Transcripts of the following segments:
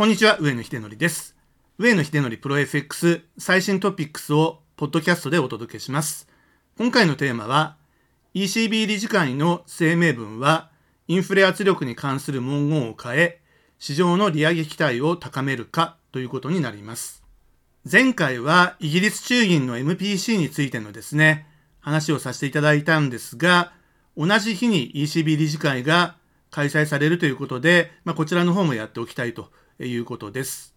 こんにちは、上野秀則です。上野秀則プロ FX 最新トピックスをポッドキャストでお届けします。今回のテーマは ECB 理事会の声明文はインフレ圧力に関する文言を変え、市場の利上げ期待を高めるかということになります。前回はイギリス中銀の MPC についてのですね、話をさせていただいたんですが、同じ日に ECB 理事会が開催されるということで、こちらの方もやっておきたいということです。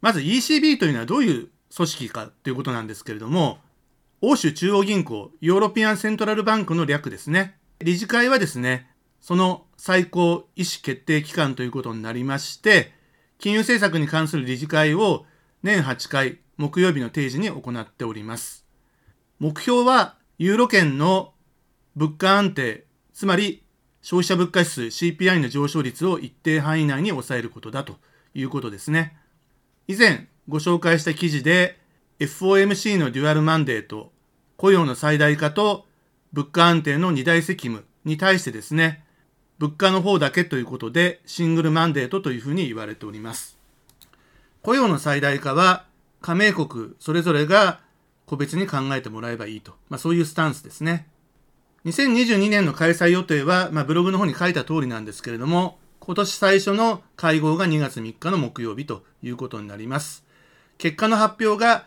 まず ECB というのはどういう組織かということなんですけれども、欧州中央銀行、ヨーロピアンセントラルバンクの略ですね。理事会はですね、その最高意思決定機関ということになりまして、金融政策に関する理事会を年8回木曜日の定時に行っております。目標はユーロ圏の物価安定、つまり消費者物価指数 CPI の上昇率を一定範囲内に抑えることだということですね。以前ご紹介した記事で FOMC のデュアルマンデーと雇用の最大化と物価安定の2大責務に対してですね、物価の方だけということでシングルマンデートというふうに言われております。雇用の最大化は加盟国それぞれが個別に考えてもらえばいいと、そういうスタンスですね。2022年の開催予定は、ブログの方に書いた通りなんですけれども、今年最初の会合が2月3日の木曜日ということになります。結果の発表が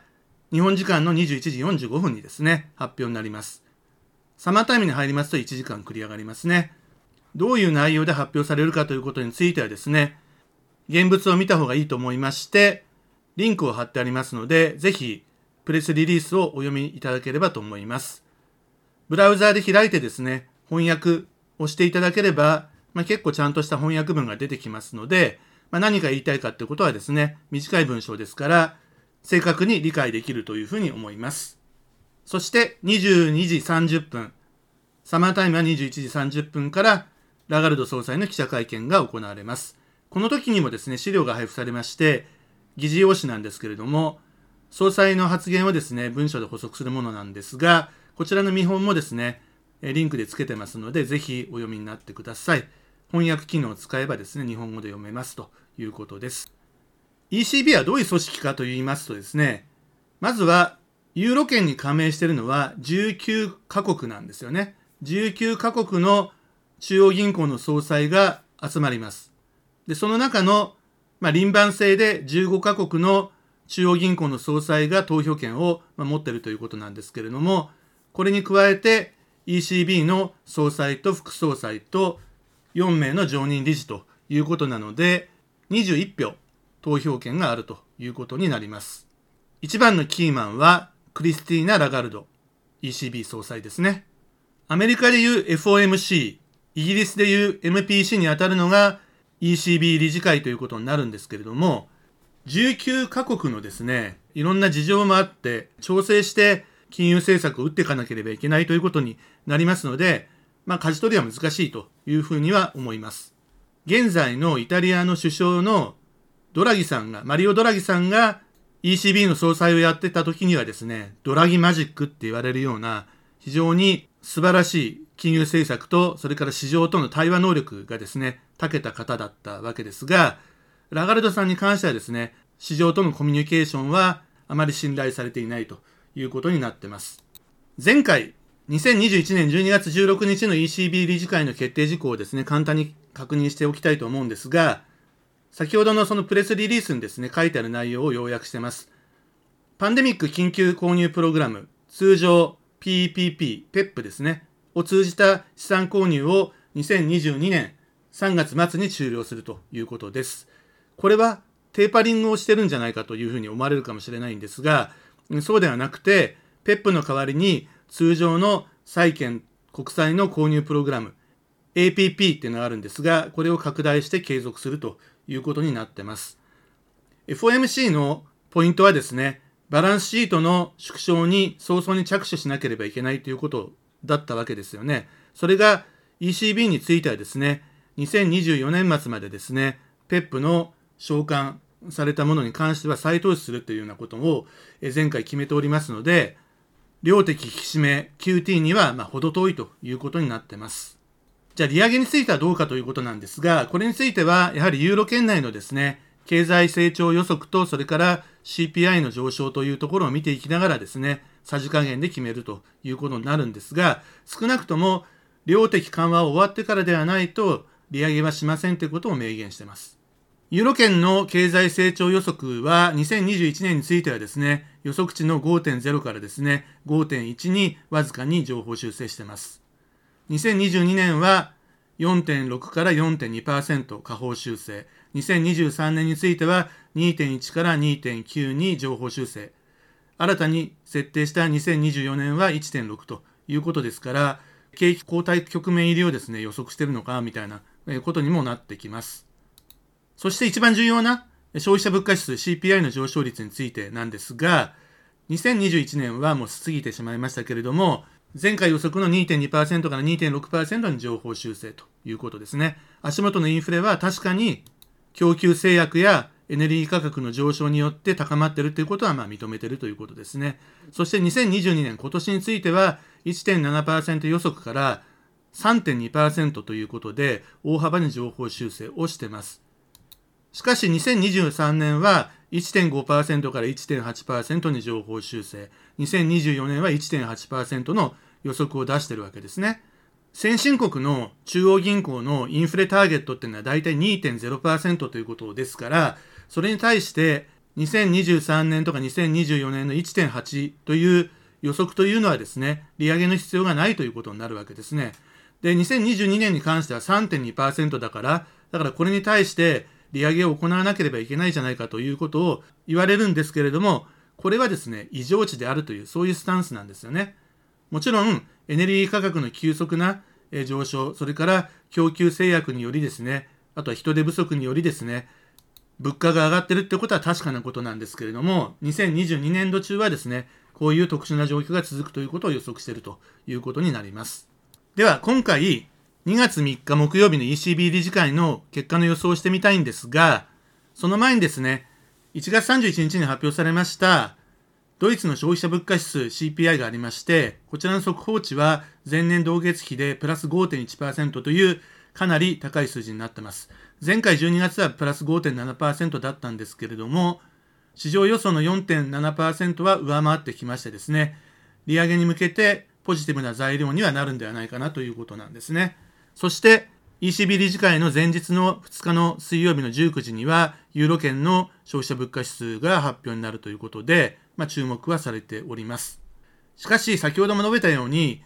日本時間の21時45分にですね、発表になります。サマータイムに入りますと1時間繰り上がりますね。どういう内容で発表されるかということについてはですね、現物を見た方がいいと思いまして、リンクを貼ってありますので、ぜひプレスリリースをお読みいただければと思います。ブラウザーで開いてですね、翻訳をしていただければ、結構ちゃんとした翻訳文が出てきますので、何が言いたいかということはですね、短い文章ですから、正確に理解できるというふうに思います。そして22時30分、サマータイムは21時30分からラガルド総裁の記者会見が行われます。この時にもですね、資料が配布されまして、議事要旨なんですけれども、総裁の発言をですね、文書で補足するものなんですが、こちらの見本もですね、リンクでつけてますので、ぜひお読みになってください。翻訳機能を使えばですね、日本語で読めますということです。ECB はどういう組織かと言いますとですね、まずはユーロ圏に加盟しているのは19カ国なんですよね。19カ国の中央銀行の総裁が集まります。で、その中の、輪番制で15カ国の中央銀行の総裁が投票権を持っているということなんですけれども、これに加えて ECB の総裁と副総裁と4名の常任理事ということなので、21票投票権があるということになります。一番のキーマンはクリスティーナ・ラガルド ECB 総裁ですね。アメリカでいう FOMC、イギリスでいう MPC にあたるのが ECB 理事会ということになるんですけれども、19カ国のですね、いろんな事情もあって調整して金融政策を打っていかなければいけないということになりますので、舵取りは難しいというふうには思います。現在のイタリアの首相のマリオ・ドラギさんが ECB の総裁をやってた時にはですね、ドラギマジックって言われるような非常に素晴らしい金融政策と、それから市場との対話能力がですね、長けた方だったわけですが、ラガルドさんに関してはですね、市場とのコミュニケーションはあまり信頼されていないということになっています。前回、2021年12月16日の ECB 理事会の決定事項をですね、簡単に確認しておきたいと思うんですが、先ほどのそのプレスリリースにですね、書いてある内容を要約しています。パンデミック緊急購入プログラム、通常 PEP、PEP ですね、を通じた資産購入を2022年3月末に終了するということです。これはテーパリングをしてるんじゃないかというふうに思われるかもしれないんですが、そうではなくて、PEP の代わりに通常の債券国債の購入プログラム APP っていうのがあるんですが、これを拡大して継続するということになってます。 FOMC のポイントはですね、バランスシートの縮小に早々に着手しなければいけないということだったわけですよね。それが ECB についてはですね、2024年末までですね、 PEP の償還されたものに関しては再投資するというようなことを前回決めておりますので、量的引き締め QT には程遠いということになっています。じゃあ利上げについてはどうかということなんですが、これについてはやはりユーロ圏内のですね、経済成長予測とそれから CPI の上昇というところを見ていきながらですね、さじ加減で決めるということになるんですが、少なくとも量的緩和を終わってからではないと利上げはしませんということを明言しています。ユーロ圏の経済成長予測は2021年についてはですね、予測値の 5.0 からですね 5.1 にわずかに上方修正しています。2022年は 4.6 から 4.2% 下方修正、2023年については 2.1 から 2.9 に上方修正、新たに設定した2024年は 1.6 ということですから、景気後退局面入りをですね予測しているのかみたいなことにもなってきます。そして一番重要な消費者物価指数 CPI の上昇率についてなんですが、2021年はもう過ぎてしまいましたけれども、前回予測の 2.2% から 2.6% に上方修正ということですね。足元のインフレは確かに供給制約やエネルギー価格の上昇によって高まっているということは認めているということですね。そして2022年今年については 1.7% 予測から 3.2% ということで大幅に上方修正をしています。しかし2023年は 1.5% から 1.8% に上方修正、2024年は 1.8% の予測を出しているわけですね。先進国の中央銀行のインフレターゲットっていうのはだいたい 2.0% ということですから、それに対して2023年とか2024年の 1.8 という予測というのはですね、利上げの必要がないということになるわけですね。で、2022年に関しては 3.2% だからこれに対して利上げを行わなければいけないじゃないかということを言われるんですけれども、これはですね異常値であるというそういうスタンスなんですよね。もちろんエネルギー価格の急速な上昇、それから供給制約によりですね、あとは人手不足によりですね、物価が上がってるってことは確かなことなんですけれども、2022年度中はですねこういう特殊な状況が続くということを予測しているということになります。では今回2月3日木曜日の ECB 理事会の結果の予想をしてみたいんですが、その前にですね、1月31日に発表されましたドイツの消費者物価指数 CPI がありまして、こちらの速報値は前年同月比でプラス 5.1% というかなり高い数字になっています。前回12月はプラス 5.7% だったんですけれども、市場予想の 4.7% は上回ってきましてですね、利上げに向けてポジティブな材料にはなるんではないかなということなんですね。そして ECB 理事会の前日の2日の水曜日の19時にはユーロ圏の消費者物価指数が発表になるということで、注目はされております。しかし先ほども述べたように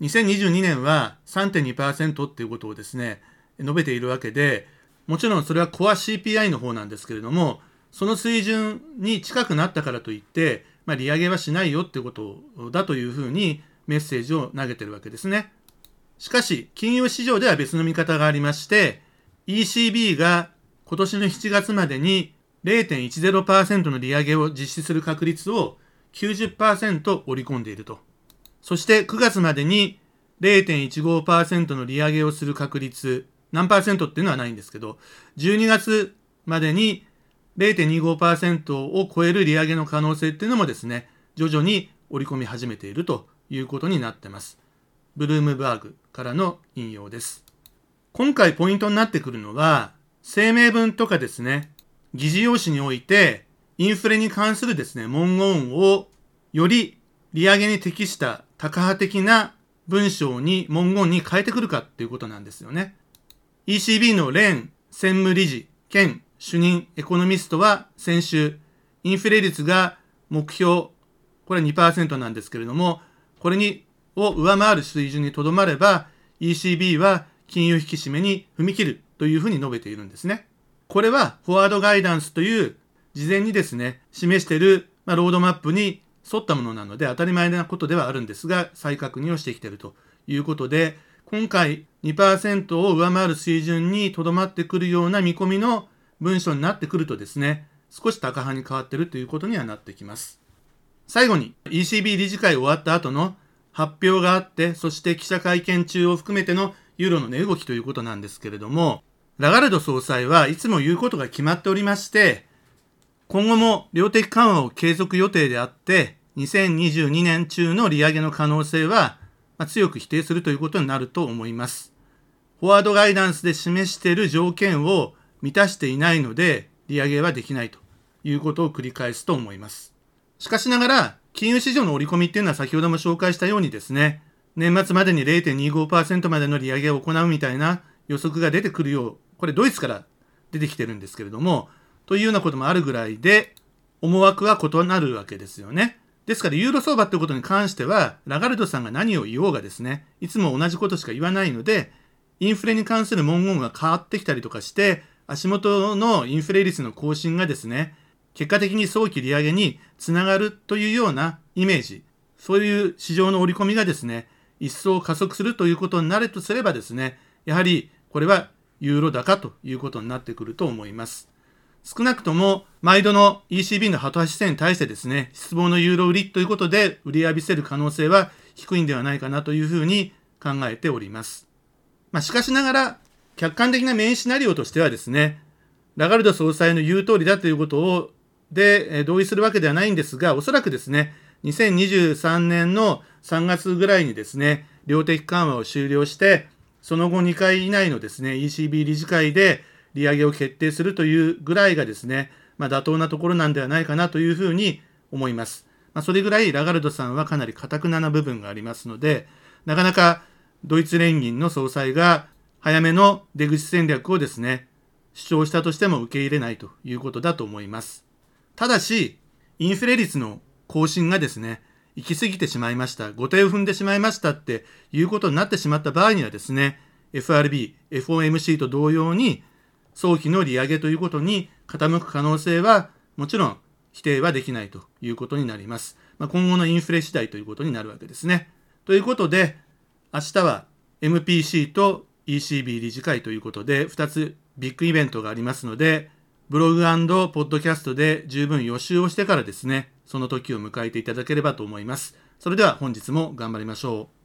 2022年は 3.2% っていうことをですね述べているわけで、もちろんそれはコア CPI の方なんですけれども、その水準に近くなったからといって、利上げはしないよってことだというふうにメッセージを投げているわけですね。しかし金融市場では別の見方がありまして、 ECB が今年の7月までに 0.10% の利上げを実施する確率を 90% 織り込んでいると、そして9月までに 0.15% の利上げをする確率、何%っていうのはないんですけど、12月までに 0.25% を超える利上げの可能性っていうのもですね徐々に織り込み始めているということになってます。ブルームバーグからの引用です。今回ポイントになってくるのは声明文とかですね、議事要旨においてインフレに関するですね文言をより利上げに適したタカ派的な文章に文言に変えてくるかっていうことなんですよね。 ECB のレーン専務理事兼主任エコノミストは先週、インフレ率が目標これ 2% なんですけれども、これにを上回る水準にとどまれば ECB は金融引き締めに踏み切るというふうに述べているんですね。これはフォワードガイダンスという事前にですね示しているロードマップに沿ったものなので当たり前なことではあるんですが、再確認をしてきているということで、今回 2% を上回る水準にとどまってくるような見込みの文章になってくるとですね、少し高派に変わっているということにはなってきます。最後に ECB 理事会終わった後の発表があって、そして記者会見中を含めてのユーロの値動きということなんですけれども、ラガルド総裁はいつも言うことが決まっておりまして、今後も量的緩和を継続予定であって、2022年中の利上げの可能性は強く否定するということになると思います。フォワードガイダンスで示している条件を満たしていないので利上げはできないということを繰り返すと思います。しかしながら金融市場の織り込みっていうのは先ほども紹介したようにですね、年末までに 0.25% までの利上げを行うみたいな予測が出てくるよう、これドイツから出てきてるんですけれども、というようなこともあるぐらいで思惑は異なるわけですよね。ですからユーロ相場ということに関してはラガルドさんが何を言おうがですね、いつも同じことしか言わないので、インフレに関する文言が変わってきたりとかして足元のインフレ率の更新がですね、結果的に早期利上げにつながるというようなイメージ、そういう市場の織り込みがですね一層加速するということになるとすればですね、やはりこれはユーロ高ということになってくると思います。少なくとも毎度の ECB の鳩橋姿勢に対してですね、失望のユーロ売りということで売り浴びせる可能性は低いんではないかなというふうに考えております。しかしながら客観的なメインシナリオとしてはですね、ラガルド総裁の言う通りだということをで同意するわけではないんですが、おそらくですね、2023年の3月ぐらいにですね、量的緩和を終了して、その後2回以内のですね、ECB 理事会で利上げを決定するというぐらいがですね、妥当なところなんではないかなというふうに思います。それぐらいラガルドさんはかなり堅くなな部分がありますので、なかなかドイツ連銀の総裁が早めの出口戦略をですね、主張したとしても受け入れないということだと思います。ただし、インフレ率の更新がですね、行き過ぎてしまいました、後手を踏んでしまいましたっていうことになってしまった場合にはですね、FRB、FOMC と同様に早期の利上げということに傾く可能性はもちろん否定はできないということになります。今後のインフレ次第ということになるわけですね。ということで、明日は MPC と ECB 理事会ということで2つビッグイベントがありますので、ブログ&ポッドキャストで十分予習をしてからですね、その時を迎えていただければと思います。それでは本日も頑張りましょう。